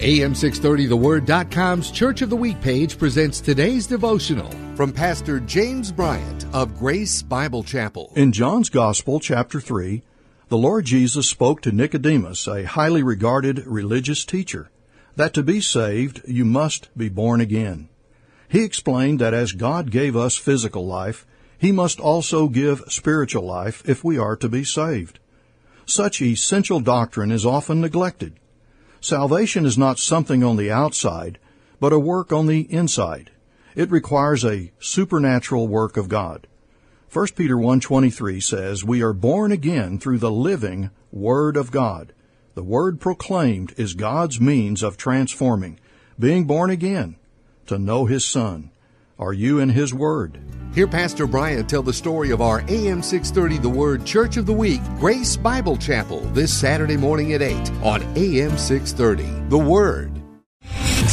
AM630theword.com's Church of the Week page presents today's devotional from Pastor James Bryant of Grace Bible Chapel. In John's Gospel, chapter 3, the Lord Jesus spoke to Nicodemus, a highly regarded religious teacher, that to be saved, you must be born again. He explained that as God gave us physical life, He must also give spiritual life if we are to be saved. Such essential doctrine is often neglected. Salvation is not something on the outside, but a work on the inside. It requires a supernatural work of God. 1 Peter 1:23 says, "We are born again through the living Word of God." The Word proclaimed is God's means of transforming, being born again, to know His Son. Are you in His Word? Hear Pastor Bryant tell the story of our AM 630 The Word Church of the Week, Grace Bible Chapel, this Saturday morning at 8 on AM 630, The Word.